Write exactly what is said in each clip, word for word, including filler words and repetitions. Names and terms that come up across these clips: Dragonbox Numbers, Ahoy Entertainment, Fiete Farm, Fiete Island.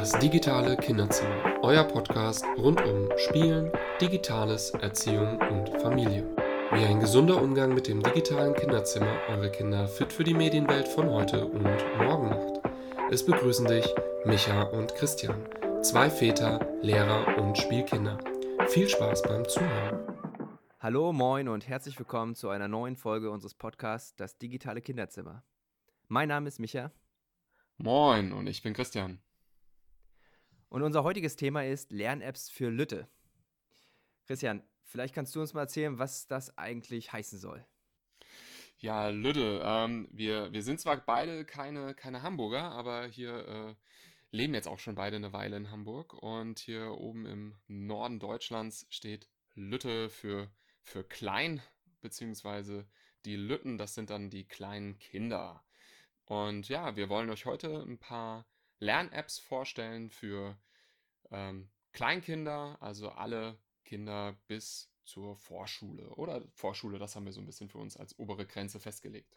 Das digitale Kinderzimmer, euer Podcast rund um Spielen, Digitales, Erziehung und Familie. Wie ein gesunder Umgang mit dem digitalen Kinderzimmer eure Kinder fit für die Medienwelt von heute und morgen macht. Es begrüßen dich Micha und Christian, zwei Väter, Lehrer und Spielkinder. Viel Spaß beim Zuhören. Hallo, moin und herzlich willkommen zu einer neuen Folge unseres Podcasts Das digitale Kinderzimmer. Mein Name ist Micha. Moin und ich bin Christian. Und unser heutiges Thema ist Lern-Apps für Lütte. Christian, vielleicht kannst du uns mal erzählen, was das eigentlich heißen soll. Ja, Lütte. Ähm, wir, wir sind zwar beide keine, keine Hamburger, aber hier äh, leben jetzt auch schon beide eine Weile in Hamburg. Und hier oben im Norden Deutschlands steht Lütte für, für klein, beziehungsweise die Lütten, das sind dann die kleinen Kinder. Und ja, wir wollen euch heute ein paar Lern-Apps vorstellen für ähm, Kleinkinder, also alle Kinder bis zur Vorschule. Oder Vorschule, das haben wir so ein bisschen für uns als obere Grenze festgelegt.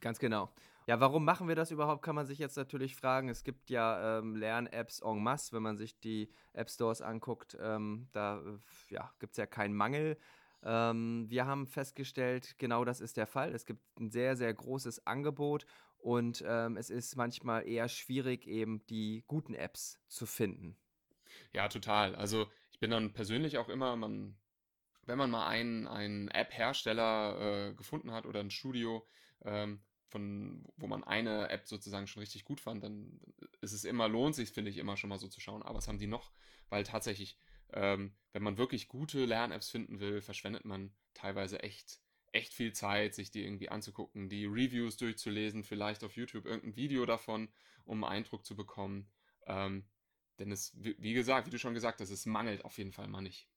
Ganz genau. Ja, warum machen wir das überhaupt, kann man sich jetzt natürlich fragen. Es gibt ja ähm, Lern-Apps en masse, wenn man sich die App-Stores anguckt. Ähm, da äh, ja, gibt es ja keinen Mangel. Ähm, wir haben festgestellt, genau das ist der Fall. Es gibt ein sehr, sehr großes Angebot. Und ähm, es ist manchmal eher schwierig, eben die guten Apps zu finden. Ja, total. Also ich bin dann persönlich auch immer, man, wenn man mal einen, einen App-Hersteller äh, gefunden hat oder ein Studio, ähm, von, wo man eine App sozusagen schon richtig gut fand, dann ist es immer, lohnt sich, finde ich, immer schon mal so zu schauen. Aber was haben die noch? Weil tatsächlich, ähm, wenn man wirklich gute Lern-Apps finden will, verschwendet man teilweise echt echt viel Zeit, sich die irgendwie anzugucken, die Reviews durchzulesen, vielleicht auf YouTube irgendein Video davon, um einen Eindruck zu bekommen. Ähm, denn es, wie gesagt, wie du schon gesagt hast, es mangelt auf jeden Fall mal nicht.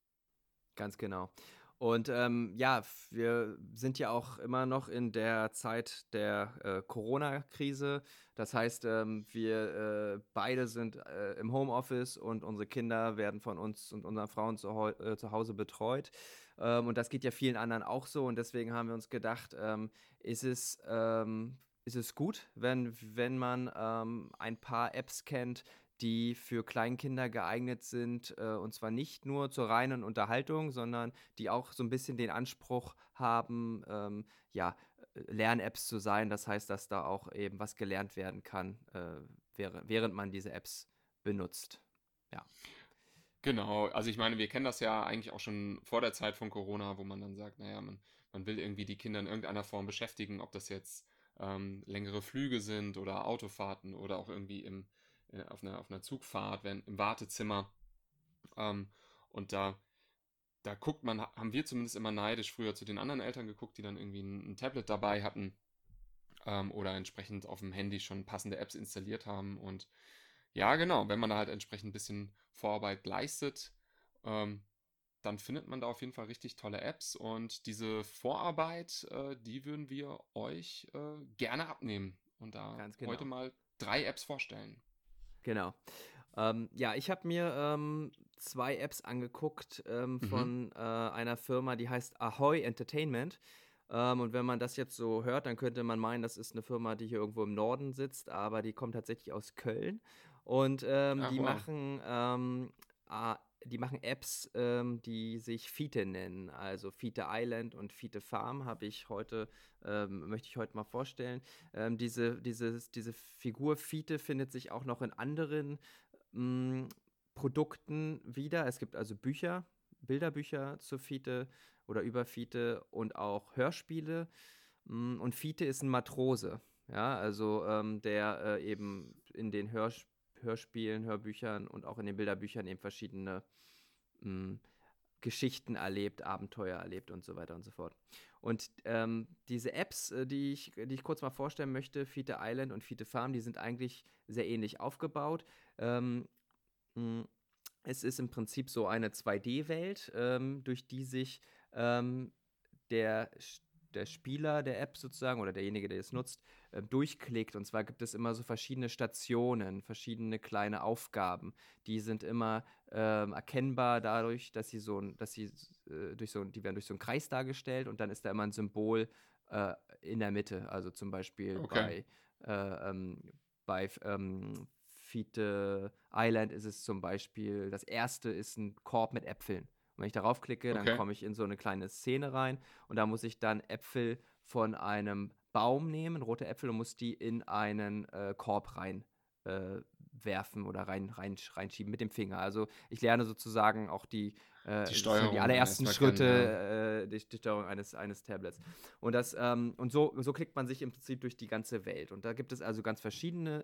Ganz genau. Und ähm, ja, wir sind ja auch immer noch in der Zeit der äh, Corona-Krise. Das heißt, ähm, wir äh, beide sind äh, im Homeoffice und unsere Kinder werden von uns und unseren Frauen zu, heu- äh, zu Hause betreut. Ähm, und das geht ja vielen anderen auch so. Und deswegen haben wir uns gedacht, ähm, ist es, ähm, ist es gut, wenn, wenn man ähm, ein paar Apps kennt, die für Kleinkinder geeignet sind, äh, und zwar nicht nur zur reinen Unterhaltung, sondern die auch so ein bisschen den Anspruch haben, ähm, ja, Lern-Apps zu sein. Das heißt, dass da auch eben was gelernt werden kann, äh, während, während man diese Apps benutzt. Ja. Genau, also ich meine, wir kennen das ja eigentlich auch schon vor der Zeit von Corona, wo man dann sagt, naja, man, man will irgendwie die Kinder in irgendeiner Form beschäftigen, ob das jetzt ähm, längere Flüge sind oder Autofahrten oder auch irgendwie im Auf einer, auf einer Zugfahrt, wenn, im Wartezimmer. Ähm, und da, da guckt man, haben wir zumindest immer neidisch früher zu den anderen Eltern geguckt, die dann irgendwie ein, ein Tablet dabei hatten ähm, oder entsprechend auf dem Handy schon passende Apps installiert haben. Und ja, genau, wenn man da halt entsprechend ein bisschen Vorarbeit leistet, ähm, dann findet man da auf jeden Fall richtig tolle Apps. Und diese Vorarbeit, äh, die würden wir euch äh, gerne abnehmen und da Ganz genau. heute mal drei Apps vorstellen. Genau. Ähm, ja, ich habe mir ähm, zwei Apps angeguckt ähm, mhm. von äh, einer Firma, die heißt Ahoy Entertainment. Ähm, und wenn man das jetzt so hört, dann könnte man meinen, das ist eine Firma, die hier irgendwo im Norden sitzt, aber die kommt tatsächlich aus Köln. Und ähm, Ach, die, wow. machen, ähm, äh, die machen Apps, ähm, die sich Fiete nennen. Also Fiete Island und Fiete Farm habe ich heute, ähm, möchte ich heute mal vorstellen. Ähm, diese, dieses, diese Figur Fiete findet sich auch noch in anderen mh, Produkten wieder. Es gibt also Bücher, Bilderbücher zu Fiete oder über Fiete und auch Hörspiele. Mh, und Fiete ist ein Matrose, ja, also ähm, der äh, eben in den Hörspielen, Hörspielen, Hörbüchern und auch in den Bilderbüchern eben verschiedene mh, Geschichten erlebt, Abenteuer erlebt und so weiter und so fort. Und ähm, diese Apps, die ich, die ich kurz mal vorstellen möchte, Fiete Island und Fiete Farm, die sind eigentlich sehr ähnlich aufgebaut. Ähm, mh, es ist im Prinzip so eine zwei D-Welt, ähm, durch die sich ähm, der der Spieler der App sozusagen oder derjenige, der es nutzt, äh, durchklickt. Und zwar gibt es immer so verschiedene Stationen, verschiedene kleine Aufgaben. Die sind immer ähm, erkennbar dadurch, dass sie so ein, dass sie äh, durch so ein, die werden durch so einen Kreis dargestellt und dann ist da immer ein Symbol äh, in der Mitte. Also zum Beispiel okay. bei, äh, ähm, bei ähm, Fiete Island ist es zum Beispiel, das erste ist ein Korb mit Äpfeln. Und wenn ich darauf klicke, dann okay. komme ich in so eine kleine Szene rein und da muss ich dann Äpfel von einem Baum nehmen, rote Äpfel, und muss die in einen äh, Korb rein äh, werfen oder rein, rein, reinschieben mit dem Finger. Also ich lerne sozusagen auch die, äh, die, Steuerung, die allerersten Schritte, kann, ja. äh, die, die Steuerung eines, eines Tablets. Und, das, ähm, und so, so klickt man sich im Prinzip durch die ganze Welt. Und da gibt es also ganz verschiedene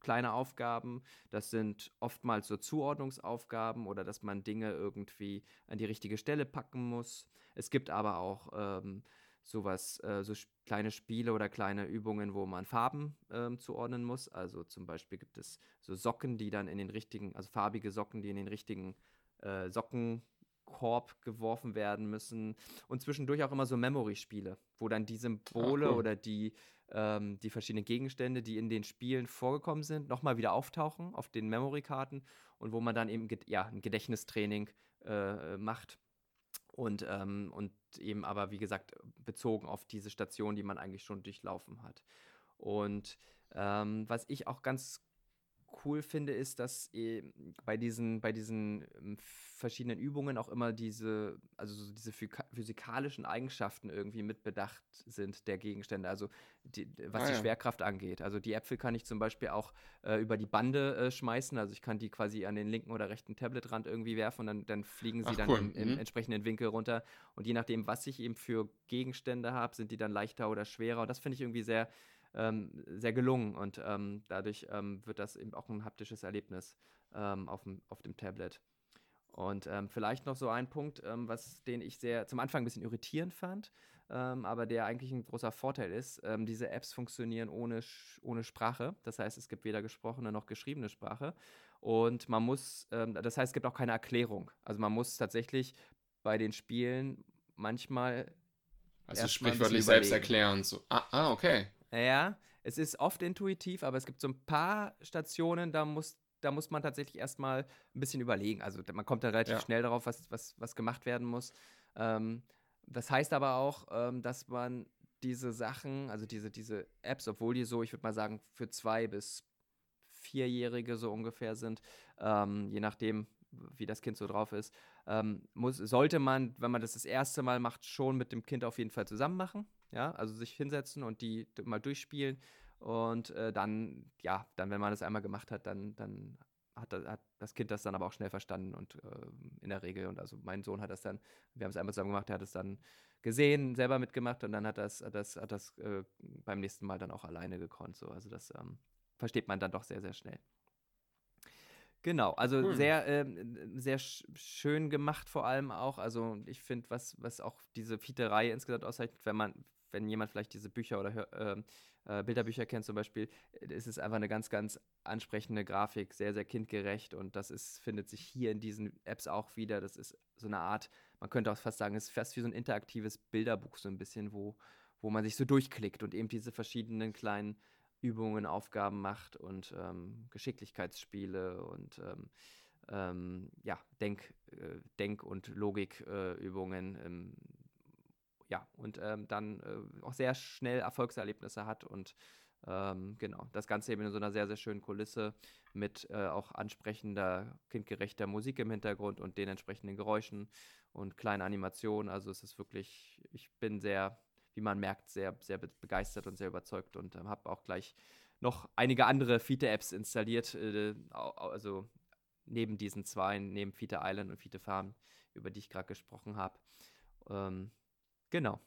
kleine Aufgaben, das sind oftmals so Zuordnungsaufgaben oder dass man Dinge irgendwie an die richtige Stelle packen muss. Es gibt aber auch ähm, sowas, äh, so sp- kleine Spiele oder kleine Übungen, wo man Farben ähm, zuordnen muss. Also zum Beispiel gibt es so Socken, die dann in den richtigen, also farbige Socken, die in den richtigen äh, Sockenkorb geworfen werden müssen. Und zwischendurch auch immer so Memory-Spiele, wo dann die Symbole Ach, cool. oder die Ähm, die verschiedenen Gegenstände, die in den Spielen vorgekommen sind, nochmal wieder auftauchen auf den Memory-Karten und wo man dann eben ge- ja, ein Gedächtnistraining äh, macht und, ähm, und eben aber, wie gesagt, bezogen auf diese Station, die man eigentlich schon durchlaufen hat. Und ähm, was ich auch ganz cool finde, ist, dass bei diesen, bei diesen verschiedenen Übungen auch immer diese, also so diese physikalischen Eigenschaften irgendwie mitbedacht sind der Gegenstände, also die, was ah, die ja. Schwerkraft angeht. Also die Äpfel kann ich zum Beispiel auch äh, über die Bande äh, schmeißen, also ich kann die quasi an den linken oder rechten Tabletrand irgendwie werfen und dann, dann fliegen sie Ach, dann cool. im, im mhm. entsprechenden Winkel runter. Und je nachdem, was ich eben für Gegenstände habe, sind die dann leichter oder schwerer. Und das finde ich irgendwie sehr sehr gelungen und ähm, dadurch ähm, wird das eben auch ein haptisches Erlebnis ähm, auf dem, auf dem Tablet. Und ähm, vielleicht noch so ein Punkt, ähm, was, den ich sehr zum Anfang ein bisschen irritierend fand, ähm, aber der eigentlich ein großer Vorteil ist, ähm, diese Apps funktionieren ohne, ohne Sprache. Das heißt, es gibt weder gesprochene noch geschriebene Sprache und man muss, ähm, das heißt, es gibt auch keine Erklärung. Also man muss tatsächlich bei den Spielen manchmal also sprichwörtlich selbst erklären. So. Ah, ah, okay. Naja, es ist oft intuitiv, aber es gibt so ein paar Stationen, da muss, da muss man tatsächlich erstmal ein bisschen überlegen. Also man kommt da relativ ja. schnell darauf, was, was, was gemacht werden muss. Ähm, das heißt aber auch, ähm, dass man diese Sachen, also diese, diese Apps, obwohl die so, ich würde mal sagen, für zwei bis vierjährige so ungefähr sind, ähm, je nachdem, wie das Kind so drauf ist, ähm, muss, sollte man, wenn man das das erste Mal macht, schon mit dem Kind auf jeden Fall zusammen machen. Ja, also sich hinsetzen und die mal durchspielen und äh, dann, ja, dann, wenn man das einmal gemacht hat, dann, dann hat, das, hat das Kind das dann aber auch schnell verstanden und äh, in der Regel, und also mein Sohn hat das dann, wir haben es einmal zusammen gemacht, der hat es dann gesehen, selber mitgemacht und dann hat das, hat das, hat das äh, beim nächsten Mal dann auch alleine gekonnt, so, also das ähm, versteht man dann doch sehr, sehr schnell. Genau, also cool. sehr, äh, sehr sch- schön gemacht vor allem auch. Also ich finde, was, was auch diese Fiete-Reihe insgesamt auszeichnet, wenn man, wenn jemand vielleicht diese Bücher oder Hör- äh, äh, Bilderbücher kennt zum Beispiel, ist es einfach eine ganz, ganz ansprechende Grafik, sehr, sehr kindgerecht. Und das ist, findet sich hier in diesen Apps auch wieder. Das ist so eine Art, man könnte auch fast sagen, es ist fast wie so ein interaktives Bilderbuch, so ein bisschen, wo, wo man sich so durchklickt und eben diese verschiedenen kleinen Übungen, Aufgaben macht und ähm, Geschicklichkeitsspiele und ähm, ähm, ja, Denk-, äh, Denk- und Logikübungen. Äh, ähm, ja, und ähm, dann äh, auch sehr schnell Erfolgserlebnisse hat und ähm, genau, das Ganze eben in so einer sehr, sehr schönen Kulisse mit äh, auch ansprechender, kindgerechter Musik im Hintergrund und den entsprechenden Geräuschen und kleinen Animationen. Also es ist wirklich, ich bin sehr, wie man merkt, sehr, sehr begeistert und sehr überzeugt und äh, habe auch gleich noch einige andere Fiete-Apps installiert, äh, also neben diesen zwei, neben Fiete Island und Fiete Farm, über die ich gerade gesprochen habe. Ähm, genau.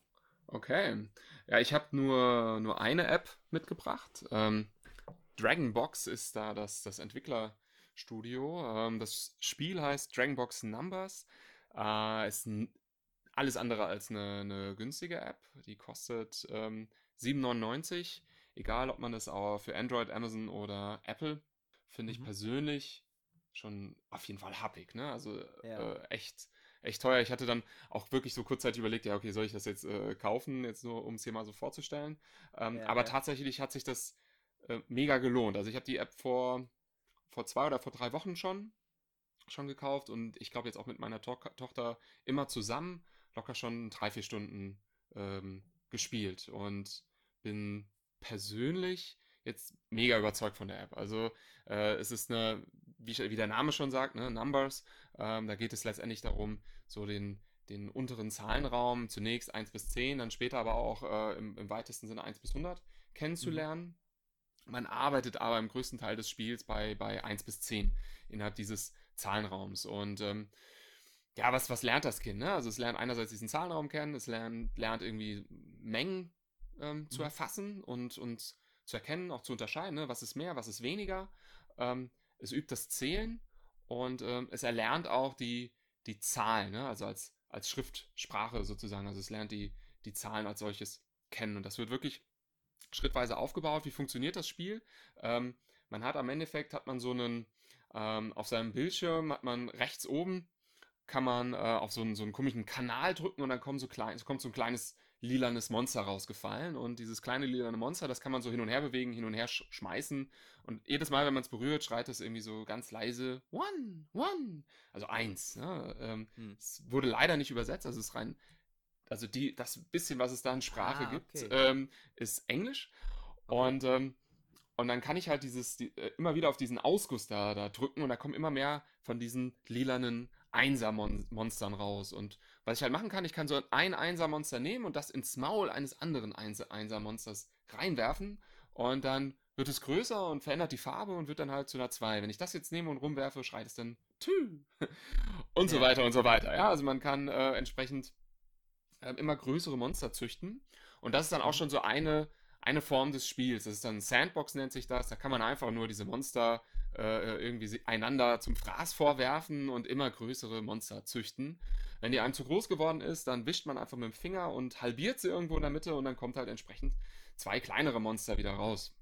Okay. Ja, ich habe nur, nur eine App mitgebracht. Ähm, Dragonbox ist da das, das Entwicklerstudio. Ähm, das Spiel heißt Dragonbox Numbers. Äh, ist ein Alles andere als eine, eine günstige App. Die kostet ähm, sieben neunundneunzig. Egal, ob man das auch für Android, Amazon oder Apple, finde ich mhm. persönlich schon auf jeden Fall happig. Ne? Also ja. äh, echt, echt teuer. Ich hatte dann auch wirklich so kurzzeitig überlegt, ja okay, soll ich das jetzt äh, kaufen, jetzt nur um es hier mal so vorzustellen. Ähm, ja, aber ja. tatsächlich hat sich das äh, mega gelohnt. Also ich habe die App vor, vor zwei oder vor drei Wochen schon, schon gekauft und ich glaube jetzt auch mit meiner to- Tochter immer zusammen locker schon drei, vier Stunden ähm, gespielt und bin persönlich jetzt mega überzeugt von der App. Also äh, es ist eine, wie, wie der Name schon sagt, ne, Numbers. Ähm, da geht es letztendlich darum, so den, den unteren Zahlenraum, zunächst eins bis zehn, dann später aber auch äh, im, im weitesten Sinne eins bis hundert kennenzulernen. Mhm. Man arbeitet aber im größten Teil des Spiels bei, bei eins bis zehn innerhalb dieses Zahlenraums. Und ähm, ja, was, was lernt das Kind? Ne? Also es lernt einerseits diesen Zahlenraum kennen, es lernt, lernt irgendwie Mengen ähm, zu mhm. erfassen und, und zu erkennen, auch zu unterscheiden, ne? Was ist mehr, was ist weniger. Ähm, es übt das Zählen und ähm, es erlernt auch die, die Zahlen, ne? Also als, als Schriftsprache sozusagen. Also es lernt die, die Zahlen als solches kennen und das wird wirklich schrittweise aufgebaut. Wie funktioniert das Spiel? Ähm, man hat am Endeffekt, hat man so einen, ähm, auf seinem Bildschirm hat man rechts oben, kann man äh, auf so einen, so einen komischen Kanal drücken und dann kommt so, klein, kommt so ein kleines lilanes Monster rausgefallen und dieses kleine lilane Monster, das kann man so hin und her bewegen, hin und her sch- schmeißen und jedes Mal, wenn man es berührt, schreit es irgendwie so ganz leise One, One, also eins. Ne? Ähm, hm. Es wurde leider nicht übersetzt, also es ist rein Also die, das bisschen, was es da in Sprache ah, okay. gibt, ähm, ist Englisch. Okay. Und, ähm, und dann kann ich halt dieses die, äh, immer wieder auf diesen Ausguss da, da drücken und da kommen immer mehr von diesen lilanen Einser-Monstern raus. Und was ich halt machen kann, ich kann so ein Einser-Monster nehmen und das ins Maul eines anderen Einser-Monsters reinwerfen. Und dann wird es größer und verändert die Farbe und wird dann halt zu einer zwei. Wenn ich das jetzt nehme und rumwerfe, schreit es dann Tü! und so weiter und so weiter. Ja, also man kann äh, entsprechend immer größere Monster züchten. Und das ist dann auch schon so eine, eine Form des Spiels. Das ist dann Sandbox, nennt sich das. Da kann man einfach nur diese Monster äh, irgendwie einander zum Fraß vorwerfen und immer größere Monster züchten. Wenn die einem zu groß geworden ist, dann wischt man einfach mit dem Finger und halbiert sie irgendwo in der Mitte und dann kommt halt entsprechend zwei kleinere Monster wieder raus.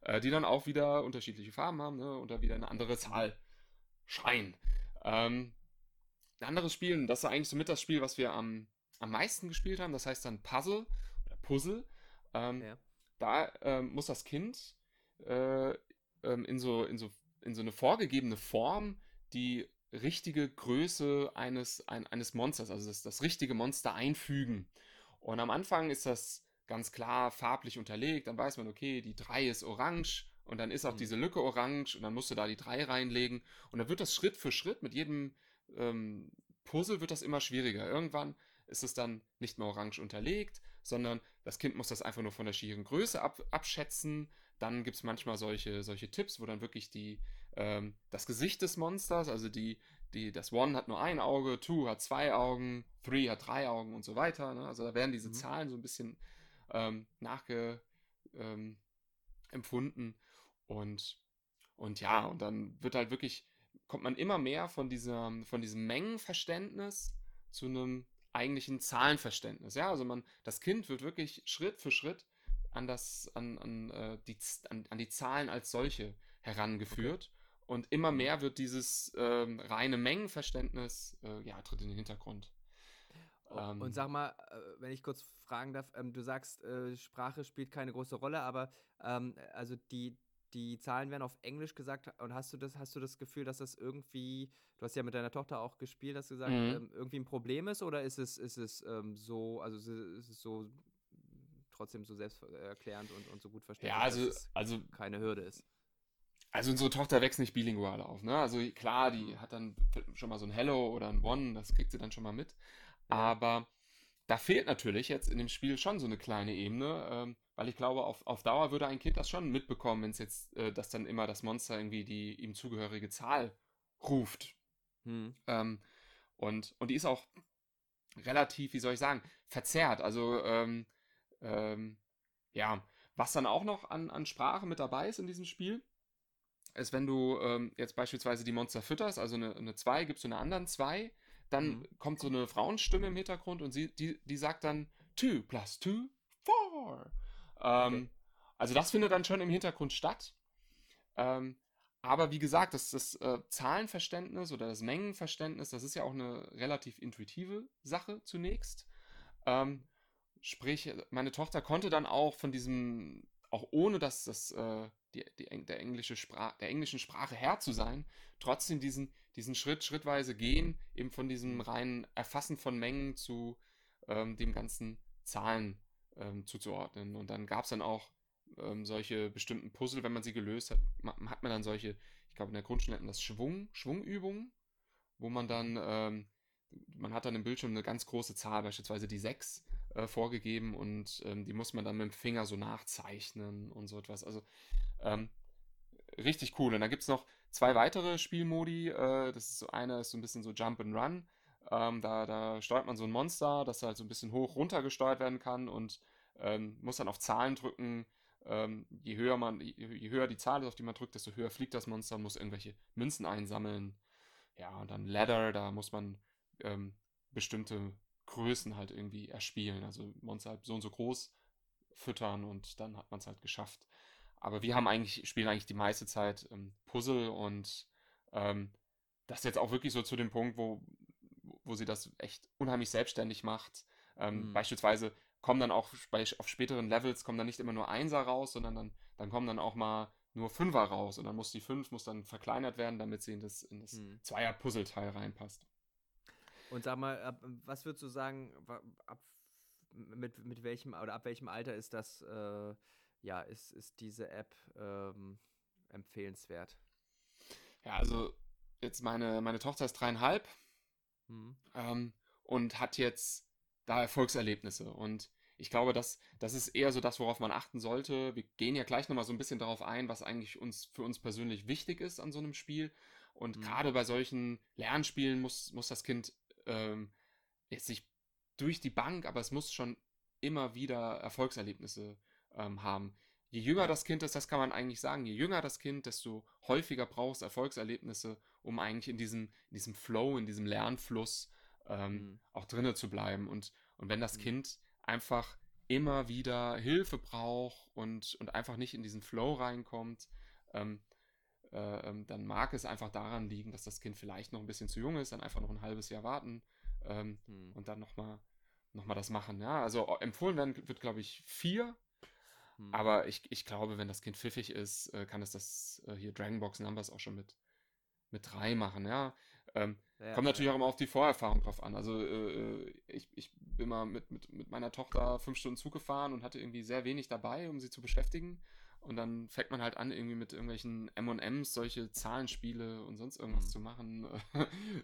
Äh, die dann auch wieder unterschiedliche Farben haben, ne? Und da wieder eine andere Zahl schreien. Ähm, ein anderes Spiel, und das ist eigentlich somit das Spiel, was wir am am meisten gespielt haben, das heißt dann Puzzle oder Puzzle. Ähm, ja. Da ähm, muss das Kind äh, ähm, in, so, in, so, in so eine vorgegebene Form die richtige Größe eines, ein, eines Monsters, also das, das richtige Monster einfügen. Und am Anfang ist das ganz klar farblich unterlegt, dann weiß man, okay, die drei ist orange und dann ist auch mhm. diese Lücke orange und dann musst du da die drei reinlegen und dann wird das Schritt für Schritt mit jedem ähm, Puzzle wird das immer schwieriger. Irgendwann ist es dann nicht mehr orange unterlegt, sondern das Kind muss das einfach nur von der schieren Größe ab, abschätzen. Dann gibt es manchmal solche, solche Tipps, wo dann wirklich die, ähm, das Gesicht des Monsters, also die, die, das One hat nur ein Auge, Two hat zwei Augen, Three hat drei Augen und so weiter. Ne? Also da werden diese mhm. Zahlen so ein bisschen ähm, nachempfunden. Ähm, und, und ja, und dann wird halt wirklich, kommt man immer mehr von, dieser, von diesem Mengenverständnis zu einem eigentlichen Zahlenverständnis, ja, also man, das Kind wird wirklich Schritt für Schritt an das, an, an, äh, die, an, an die Zahlen als solche herangeführt okay. und immer mehr wird dieses ähm, reine Mengenverständnis, äh, ja, tritt in den Hintergrund. Ähm, und sag mal, wenn ich kurz fragen darf, ähm, du sagst, äh, Sprache spielt keine große Rolle, aber ähm, also die Die Zahlen werden auf Englisch gesagt und hast du das, hast du das Gefühl, dass das irgendwie, du hast ja mit deiner Tochter auch gespielt, hast du gesagt, mhm. ähm, irgendwie ein Problem ist oder ist es, ist es ähm, so, also ist es so trotzdem so selbsterklärend und, und so gut verständlich, ja, also, dass es also, keine Hürde ist? Also unsere Tochter wächst nicht bilingual auf, ne? Also klar, die hat dann schon mal so ein Hello oder ein One, das kriegt sie dann schon mal mit. Ja. Aber da fehlt natürlich jetzt in dem Spiel schon so eine kleine Ebene, ähm, weil ich glaube, auf, auf Dauer würde ein Kind das schon mitbekommen, wenn es jetzt, äh, dass dann immer das Monster irgendwie die ihm zugehörige Zahl ruft. Hm. Ähm, und, und die ist auch relativ, wie soll ich sagen, verzerrt. Also, ähm, ähm, ja, was dann auch noch an, an Sprache mit dabei ist in diesem Spiel, ist, wenn du ähm, jetzt beispielsweise die Monster fütterst, also eine zwei, gibst du einer anderen zwei, dann hm. kommt so eine Frauenstimme im Hintergrund und sie, die, die sagt dann two plus two, four. Okay. Ähm, also das findet dann schon im Hintergrund statt, ähm, aber wie gesagt, das, das äh, Zahlenverständnis oder das Mengenverständnis, das ist ja auch eine relativ intuitive Sache zunächst, ähm, sprich, meine Tochter konnte dann auch von diesem, auch ohne dass das, äh, die, die, der, englische Spra- der englischen Sprache Herr zu sein, trotzdem diesen, diesen Schritt, schrittweise gehen, eben von diesem reinen Erfassen von Mengen zu ähm, dem ganzen Zahlen zuzuordnen. Und dann gab es dann auch ähm, solche bestimmten Puzzle, wenn man sie gelöst hat, hat man dann solche, ich glaube in der Grundschule hatten das Schwung, Schwungübungen, wo man dann, ähm, man hat dann im Bildschirm eine ganz große Zahl, beispielsweise die sechs äh, vorgegeben und ähm, die muss man dann mit dem Finger so nachzeichnen und so etwas. Also ähm, richtig cool. Und dann gibt's noch zwei weitere Spielmodi. Äh, das ist so eine, ist so ein bisschen so Jump and Run. Ähm, da, da steuert man so ein Monster, das halt so ein bisschen hoch runter gesteuert werden kann und ähm, muss dann auf Zahlen drücken. Ähm, je höher man, je, je höher die Zahl ist, auf die man drückt, desto höher fliegt das Monster und muss irgendwelche Münzen einsammeln. Ja, und dann Ladder, da muss man ähm, bestimmte Größen halt irgendwie erspielen. Also Monster halt so und so groß füttern und dann hat man es halt geschafft. Aber wir haben eigentlich, spielen eigentlich die meiste Zeit ähm, Puzzle und ähm, das ist jetzt auch wirklich so zu dem Punkt, wo, wo sie das echt unheimlich selbstständig macht. Ähm, mhm. Beispielsweise kommen dann auch bei, auf späteren Levels kommen dann nicht immer nur Einser raus, sondern dann, dann kommen dann auch mal nur Fünfer raus und dann muss die Fünf muss dann verkleinert werden, damit sie in das, in das mhm. Zweier-Puzzleteil reinpasst. Und sag mal, ab, was würdest du sagen, ab, mit, mit welchem oder ab welchem Alter ist das äh ja, ist, ist diese App ähm, empfehlenswert? Ja, also jetzt meine, meine Tochter ist dreieinhalb mhm. ähm, und hat jetzt da Erfolgserlebnisse. Und ich glaube, das, das ist eher so das, worauf man achten sollte. Wir gehen ja gleich nochmal so ein bisschen darauf ein, was eigentlich uns für uns persönlich wichtig ist an so einem Spiel. Und mhm. gerade bei solchen Lernspielen muss, muss das Kind ähm, jetzt nicht durch die Bank, aber es muss schon immer wieder Erfolgserlebnisse haben. Je jünger das Kind ist, das kann man eigentlich sagen, je jünger das Kind, desto häufiger brauchst du Erfolgserlebnisse, um eigentlich in diesem, in diesem Flow, in diesem Lernfluss ähm, mhm. auch drinne zu bleiben. Und, und wenn das mhm. Kind einfach immer wieder Hilfe braucht und, und einfach nicht in diesen Flow reinkommt, ähm, äh, dann mag es einfach daran liegen, dass das Kind vielleicht noch ein bisschen zu jung ist, dann einfach noch ein halbes Jahr warten ähm, mhm. und dann nochmal noch mal das machen. Ja, also empfohlen werden wird, glaube ich, vier. Aber ich, ich glaube, wenn das Kind pfiffig ist, kann es das hier Dragonbox Numbers auch schon mit, mit drei machen, ja. Ähm, ja kommt natürlich ja. auch immer auf die Vorerfahrung drauf an. Also äh, ich, ich bin mal mit, mit, mit meiner Tochter fünf Stunden Zug gefahren und hatte irgendwie sehr wenig dabei, um sie zu beschäftigen. Und dann fängt man halt an, irgendwie mit irgendwelchen M und M's solche Zahlenspiele und sonst irgendwas mhm. zu machen.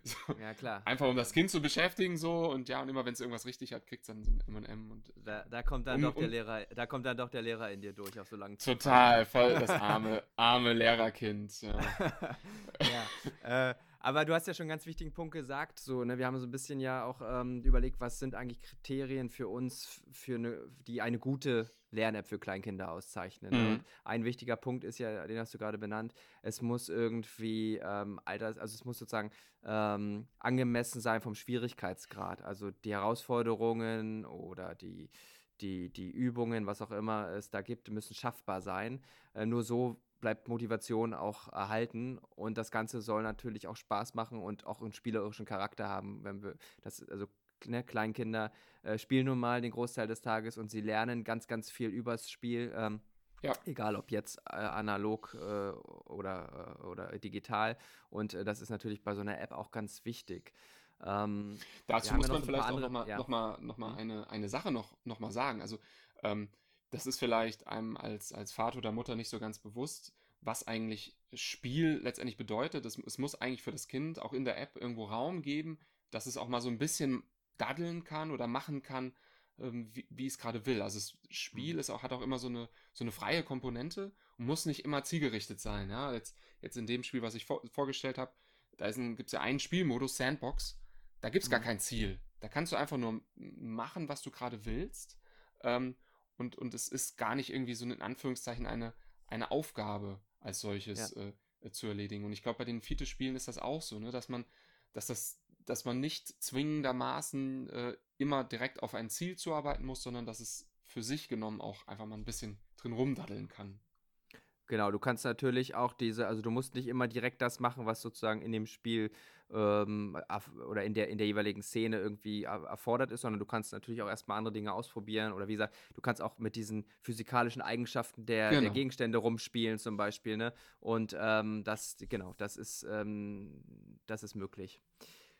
so. Ja, klar. Einfach um das Kind zu beschäftigen so und ja, und immer wenn es irgendwas richtig hat, kriegt es dann so ein M und M und da, da kommt dann um, doch der um, Lehrer, da kommt dann doch der Lehrer in dir durch auf so langen Zeit. Total, voll das arme, arme Lehrerkind. Ja. ja. Äh, aber du hast ja schon einen ganz wichtigen Punkt gesagt, so, ne? Wir haben so ein bisschen ja auch ähm, überlegt, was sind eigentlich Kriterien für uns, für eine, die eine gute Lern-App für Kleinkinder auszeichnen. Mhm. Und ein wichtiger Punkt ist ja, den hast du gerade benannt, es muss irgendwie ähm, Alters, also es muss sozusagen ähm, angemessen sein vom Schwierigkeitsgrad. Also die Herausforderungen oder die, die, die Übungen, was auch immer es da gibt, müssen schaffbar sein. Äh, nur so bleibt Motivation auch erhalten und das Ganze soll natürlich auch Spaß machen und auch einen spielerischen Charakter haben, wenn wir das, also ne, Kleinkinder äh, spielen nun mal den Großteil des Tages und sie lernen ganz, ganz viel übers Spiel, ähm, ja. egal ob jetzt äh, analog äh, oder, äh, oder digital und äh, das ist natürlich bei so einer App auch ganz wichtig. Ähm, Dazu muss man noch vielleicht andere, auch nochmal ja. noch mal, noch mal eine, eine Sache noch, noch mal sagen, also ähm, das ist vielleicht einem als, als Vater oder Mutter nicht so ganz bewusst, was eigentlich Spiel letztendlich bedeutet. Es, es muss eigentlich für das Kind auch in der App irgendwo Raum geben, dass es auch mal so ein bisschen daddeln kann oder machen kann, ähm, wie, wie es gerade will. Also das Spiel ist auch, hat auch immer so eine, so eine freie Komponente und muss nicht immer zielgerichtet sein. Ja? Jetzt, jetzt in dem Spiel, was ich vor, vorgestellt habe, da gibt es ja einen Spielmodus, Sandbox, da gibt es gar kein Ziel. Da kannst du einfach nur machen, was du gerade willst. Ähm, Und, und es ist gar nicht irgendwie so in Anführungszeichen eine, eine Aufgabe als solches ja. äh, zu erledigen. Und ich glaube, bei den Fiete-Spielen ist das auch so, ne? dass man, dass das, dass man nicht zwingendermaßen äh, immer direkt auf ein Ziel zuarbeiten muss, sondern dass es für sich genommen auch einfach mal ein bisschen drin rumdaddeln kann. Genau, du kannst natürlich auch diese, also du musst nicht immer direkt das machen, was sozusagen in dem Spiel ähm, oder in der, in der jeweiligen Szene irgendwie erfordert ist, sondern du kannst natürlich auch erstmal andere Dinge ausprobieren oder wie gesagt, du kannst auch mit diesen physikalischen Eigenschaften der, genau. der Gegenstände rumspielen zum Beispiel, ne? Und ähm, das, genau, das ist, ähm, das ist möglich.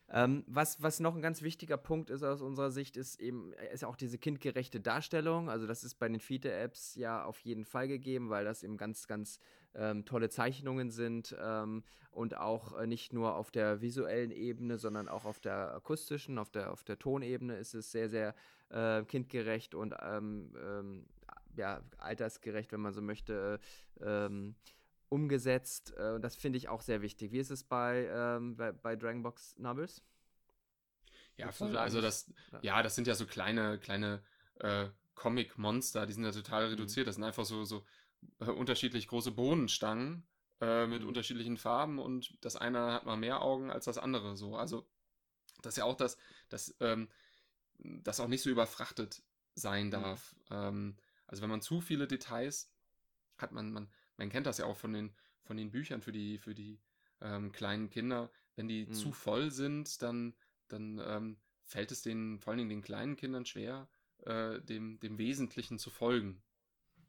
Ähm, was, was noch ein ganz wichtiger Punkt ist aus unserer Sicht, ist eben ist auch diese kindgerechte Darstellung. Also das ist bei den Fiete-Apps ja auf jeden Fall gegeben, weil das eben ganz, ganz ähm, tolle Zeichnungen sind ähm, und auch nicht nur auf der visuellen Ebene, sondern auch auf der akustischen, auf der, auf der Tonebene ist es sehr, sehr äh, kindgerecht und ähm, ähm, ja, altersgerecht, wenn man so möchte, ähm, umgesetzt. Und das finde ich auch sehr wichtig. Wie ist es bei, ähm, bei, bei Dragonbox Numbers? Ja, voll, also das, ja, das sind ja so kleine, kleine äh, Comic-Monster, die sind ja total reduziert. Das sind einfach so, so äh, unterschiedlich große Bohnenstangen äh, mit mhm. unterschiedlichen Farben und das eine hat mal mehr Augen als das andere. So. Also das ist ja auch das, das, ähm, das auch nicht so überfrachtet sein darf. Mhm. Ähm, also wenn man zu viele Details hat, man, man Man kennt das ja auch von den, von den Büchern für die, für die ähm, kleinen Kinder. Wenn die mhm. zu voll sind, dann, dann ähm, fällt es den, vor allen Dingen den kleinen Kindern schwer, äh, dem, dem Wesentlichen zu folgen.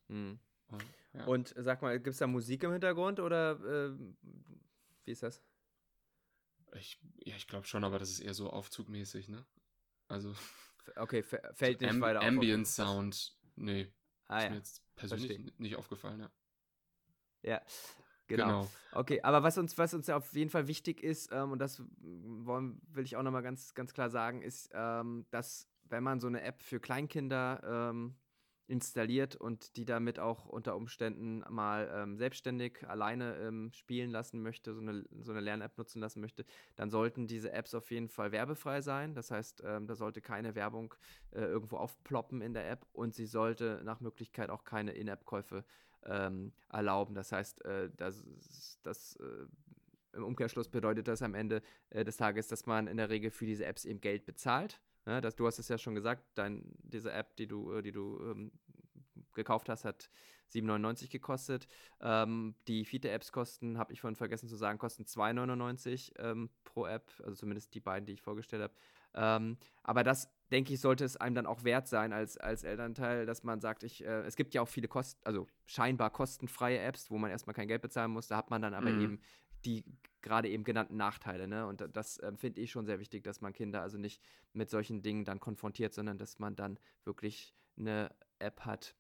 Mhm. Und, ja. Und sag mal, gibt es da Musik im Hintergrund oder äh, wie ist das? Ich, ja, ich glaube schon, aber das ist eher so aufzugmäßig, ne? Also. Okay, f- fällt nicht Am- weiter auf. Ambient Sound, nee. Ah, ist ja. mir jetzt persönlich Verstehen. nicht aufgefallen, ja. Ja, genau. genau. Okay, aber was uns, was uns auf jeden Fall wichtig ist, ähm, und das wollen, will ich auch nochmal ganz, ganz klar sagen, ist, ähm, dass wenn man so eine App für Kleinkinder ähm, installiert und die damit auch unter Umständen mal ähm, selbstständig alleine ähm, spielen lassen möchte, so eine, so eine Lern-App nutzen lassen möchte, dann sollten diese Apps auf jeden Fall werbefrei sein. Das heißt, ähm, da sollte keine Werbung äh, irgendwo aufploppen in der App und sie sollte nach Möglichkeit auch keine In-App-Käufe Ähm, erlauben. Das heißt, äh, das, das äh, im Umkehrschluss bedeutet das am Ende äh, des Tages, dass man in der Regel für diese Apps eben Geld bezahlt. Ja, das, du hast es ja schon gesagt, dein, diese App, die du, die du ähm, gekauft hast, hat sieben neunundneunzig gekostet. Ähm, die Fiete-Apps kosten, habe ich vorhin vergessen zu sagen, kosten zwei neunundneunzig ähm, pro App, also zumindest die beiden, die ich vorgestellt habe. Ähm, aber das, denke ich, sollte es einem dann auch wert sein als, als Elternteil, dass man sagt, ich, äh, es gibt ja auch viele Kosten, also scheinbar kostenfreie Apps, wo man erstmal kein Geld bezahlen muss, da hat man dann aber mhm. eben die gerade eben genannten Nachteile, ne? Und das äh, finde ich schon sehr wichtig, dass man Kinder also nicht mit solchen Dingen dann konfrontiert, sondern dass man dann wirklich eine App hat,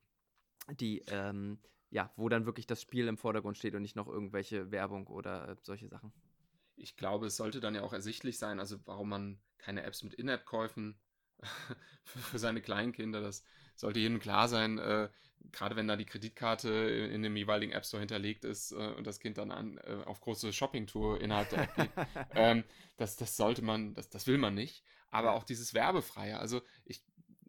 die, ähm, ja, wo dann wirklich das Spiel im Vordergrund steht und nicht noch irgendwelche Werbung oder äh, solche Sachen. Ich glaube, es sollte dann ja auch ersichtlich sein, also warum man keine Apps mit In-App-Käufen für seine kleinen Kinder, das sollte jedem klar sein, äh, gerade wenn da die Kreditkarte in, in dem jeweiligen App Store hinterlegt ist äh, und das Kind dann an, äh, auf große Shopping-Tour innerhalb der App geht, ähm, das, das sollte man, das, das will man nicht, aber auch dieses Werbefreie, also ich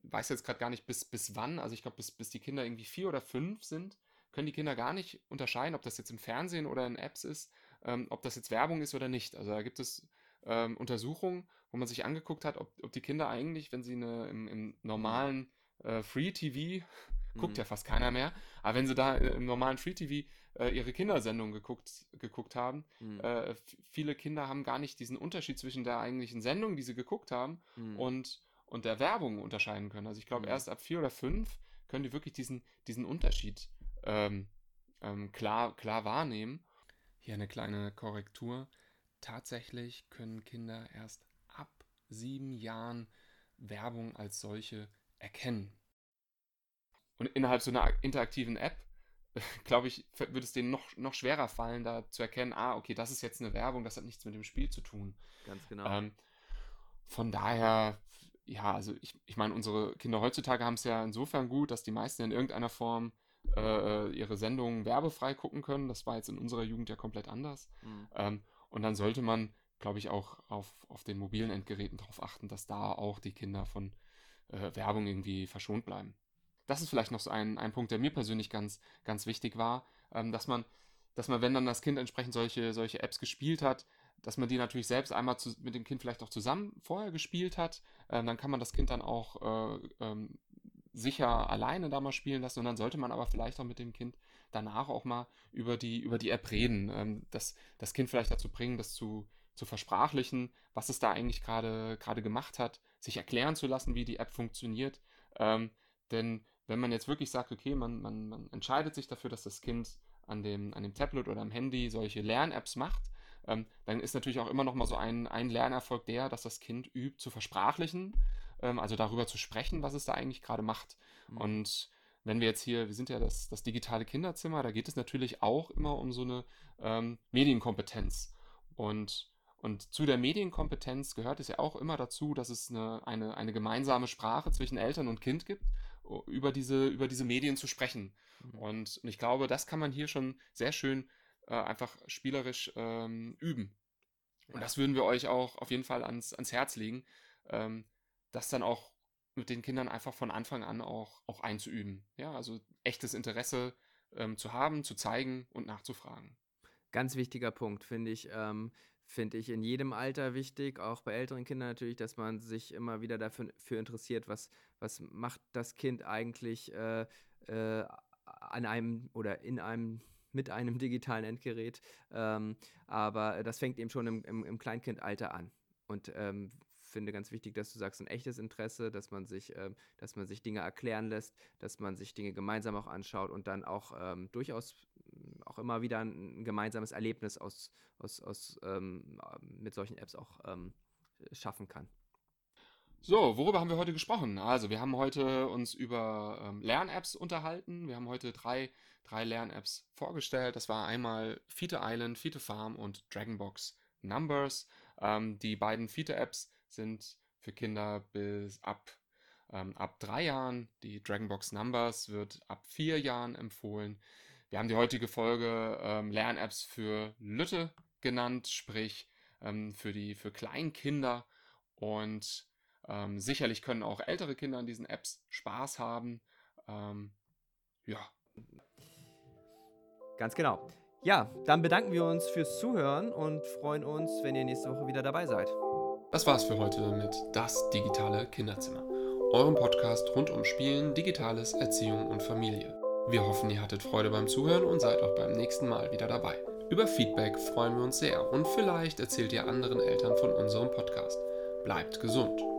weiß jetzt gerade gar nicht bis, bis wann, also ich glaube bis, bis die Kinder irgendwie vier oder fünf sind, können die Kinder gar nicht unterscheiden, ob das jetzt im Fernsehen oder in Apps ist, ähm, ob das jetzt Werbung ist oder nicht, also da gibt es Ähm, Untersuchungen, wo man sich angeguckt hat, ob, ob die Kinder eigentlich, wenn sie eine, im, im normalen äh, Free-T V, mhm. guckt ja fast keiner mehr, aber wenn sie da äh, im normalen Free-T V äh, ihre Kindersendung geguckt, geguckt haben, mhm. äh, f- viele Kinder haben gar nicht diesen Unterschied zwischen der eigentlichen Sendung, die sie geguckt haben, mhm. und, und der Werbung unterscheiden können. Also ich glaube, mhm. erst ab vier oder fünf können die wirklich diesen, diesen Unterschied ähm, ähm, klar, klar wahrnehmen. Hier eine kleine Korrektur. Tatsächlich können Kinder erst ab sieben Jahren Werbung als solche erkennen. Und innerhalb so einer interaktiven App, glaube ich, würde es denen noch, noch schwerer fallen, da zu erkennen, ah, okay, das ist jetzt eine Werbung, das hat nichts mit dem Spiel zu tun. Ganz genau. Ähm, von daher, ja, also ich, ich meine, unsere Kinder heutzutage haben es ja insofern gut, dass die meisten in irgendeiner Form äh, ihre Sendungen werbefrei gucken können. Das war jetzt in unserer Jugend ja komplett anders. Mhm. Ähm, Und dann sollte man, glaube ich, auch auf, auf den mobilen Endgeräten darauf achten, dass da auch die Kinder von äh, Werbung irgendwie verschont bleiben. Das ist vielleicht noch so ein, ein Punkt, der mir persönlich ganz, ganz wichtig war, ähm, dass man, dass man, wenn dann das Kind entsprechend solche, solche Apps gespielt hat, dass man die natürlich selbst einmal zu, mit dem Kind vielleicht auch zusammen vorher gespielt hat. Ähm, dann kann man das Kind dann auch äh, ähm, sicher alleine da mal spielen lassen und dann sollte man aber vielleicht auch mit dem Kind danach auch mal über die, über die App reden, ähm, das, das Kind vielleicht dazu bringen, das zu, zu versprachlichen, was es da eigentlich gerade gerade gemacht hat, sich erklären zu lassen, wie die App funktioniert, ähm, denn wenn man jetzt wirklich sagt, okay, man, man, man entscheidet sich dafür, dass das Kind an dem, an dem Tablet oder am Handy solche Lern-Apps macht, ähm, dann ist natürlich auch immer noch mal so ein, ein Lernerfolg der, dass das Kind übt, zu versprachlichen, ähm, also darüber zu sprechen, was es da eigentlich gerade macht. Mhm. Und wenn wir jetzt hier, wir sind ja das, das digitale Kinderzimmer, da geht es natürlich auch immer um so eine ähm, Medienkompetenz. Und, und zu der Medienkompetenz gehört es ja auch immer dazu, dass es eine, eine, eine gemeinsame Sprache zwischen Eltern und Kind gibt, über diese, über diese Medien zu sprechen. Mhm. Und, und ich glaube, das kann man hier schon sehr schön äh, einfach spielerisch ähm, üben. Ja. Und das würden wir euch auch auf jeden Fall ans, ans Herz legen, ähm, das dann auch mit den Kindern einfach von Anfang an auch, auch einzuüben. Ja, also echtes Interesse ähm, zu haben, zu zeigen und nachzufragen. Ganz wichtiger Punkt, finde ich, ähm, finde ich in jedem Alter wichtig, auch bei älteren Kindern natürlich, dass man sich immer wieder dafür für interessiert, was, was macht das Kind eigentlich äh, äh, an einem oder in einem mit einem digitalen Endgerät. Ähm, aber das fängt eben schon im, im, im Kleinkindalter an. Und ähm, finde ganz wichtig, dass du sagst, ein echtes Interesse, dass man sich, äh, dass man sich Dinge erklären lässt, dass man sich Dinge gemeinsam auch anschaut und dann auch ähm, durchaus auch immer wieder ein gemeinsames Erlebnis aus, aus, aus ähm, mit solchen Apps auch ähm, schaffen kann. So, worüber haben wir heute gesprochen? Also wir haben heute uns über ähm, Lern-Apps unterhalten. Wir haben heute drei, drei Lern-Apps vorgestellt. Das war einmal Fiete Island, Fiete Farm und Dragonbox Numbers. Ähm, die beiden Fiete-Apps sind für Kinder bis ab, ähm, ab drei Jahren. Die Dragonbox Numbers wird ab vier Jahren empfohlen. Wir haben die heutige Folge ähm, Lern-Apps für Lütte genannt, sprich ähm, für die für Kleinkinder. Und ähm, sicherlich können auch ältere Kinder an diesen Apps Spaß haben. Ähm, ja. Ganz genau. Ja, dann bedanken wir uns fürs Zuhören und freuen uns, wenn ihr nächste Woche wieder dabei seid. Das war's für heute mit Das digitale Kinderzimmer, eurem Podcast rund um Spielen, Digitales, Erziehung und Familie. Wir hoffen, ihr hattet Freude beim Zuhören und seid auch beim nächsten Mal wieder dabei. Über Feedback freuen wir uns sehr und vielleicht erzählt ihr anderen Eltern von unserem Podcast. Bleibt gesund!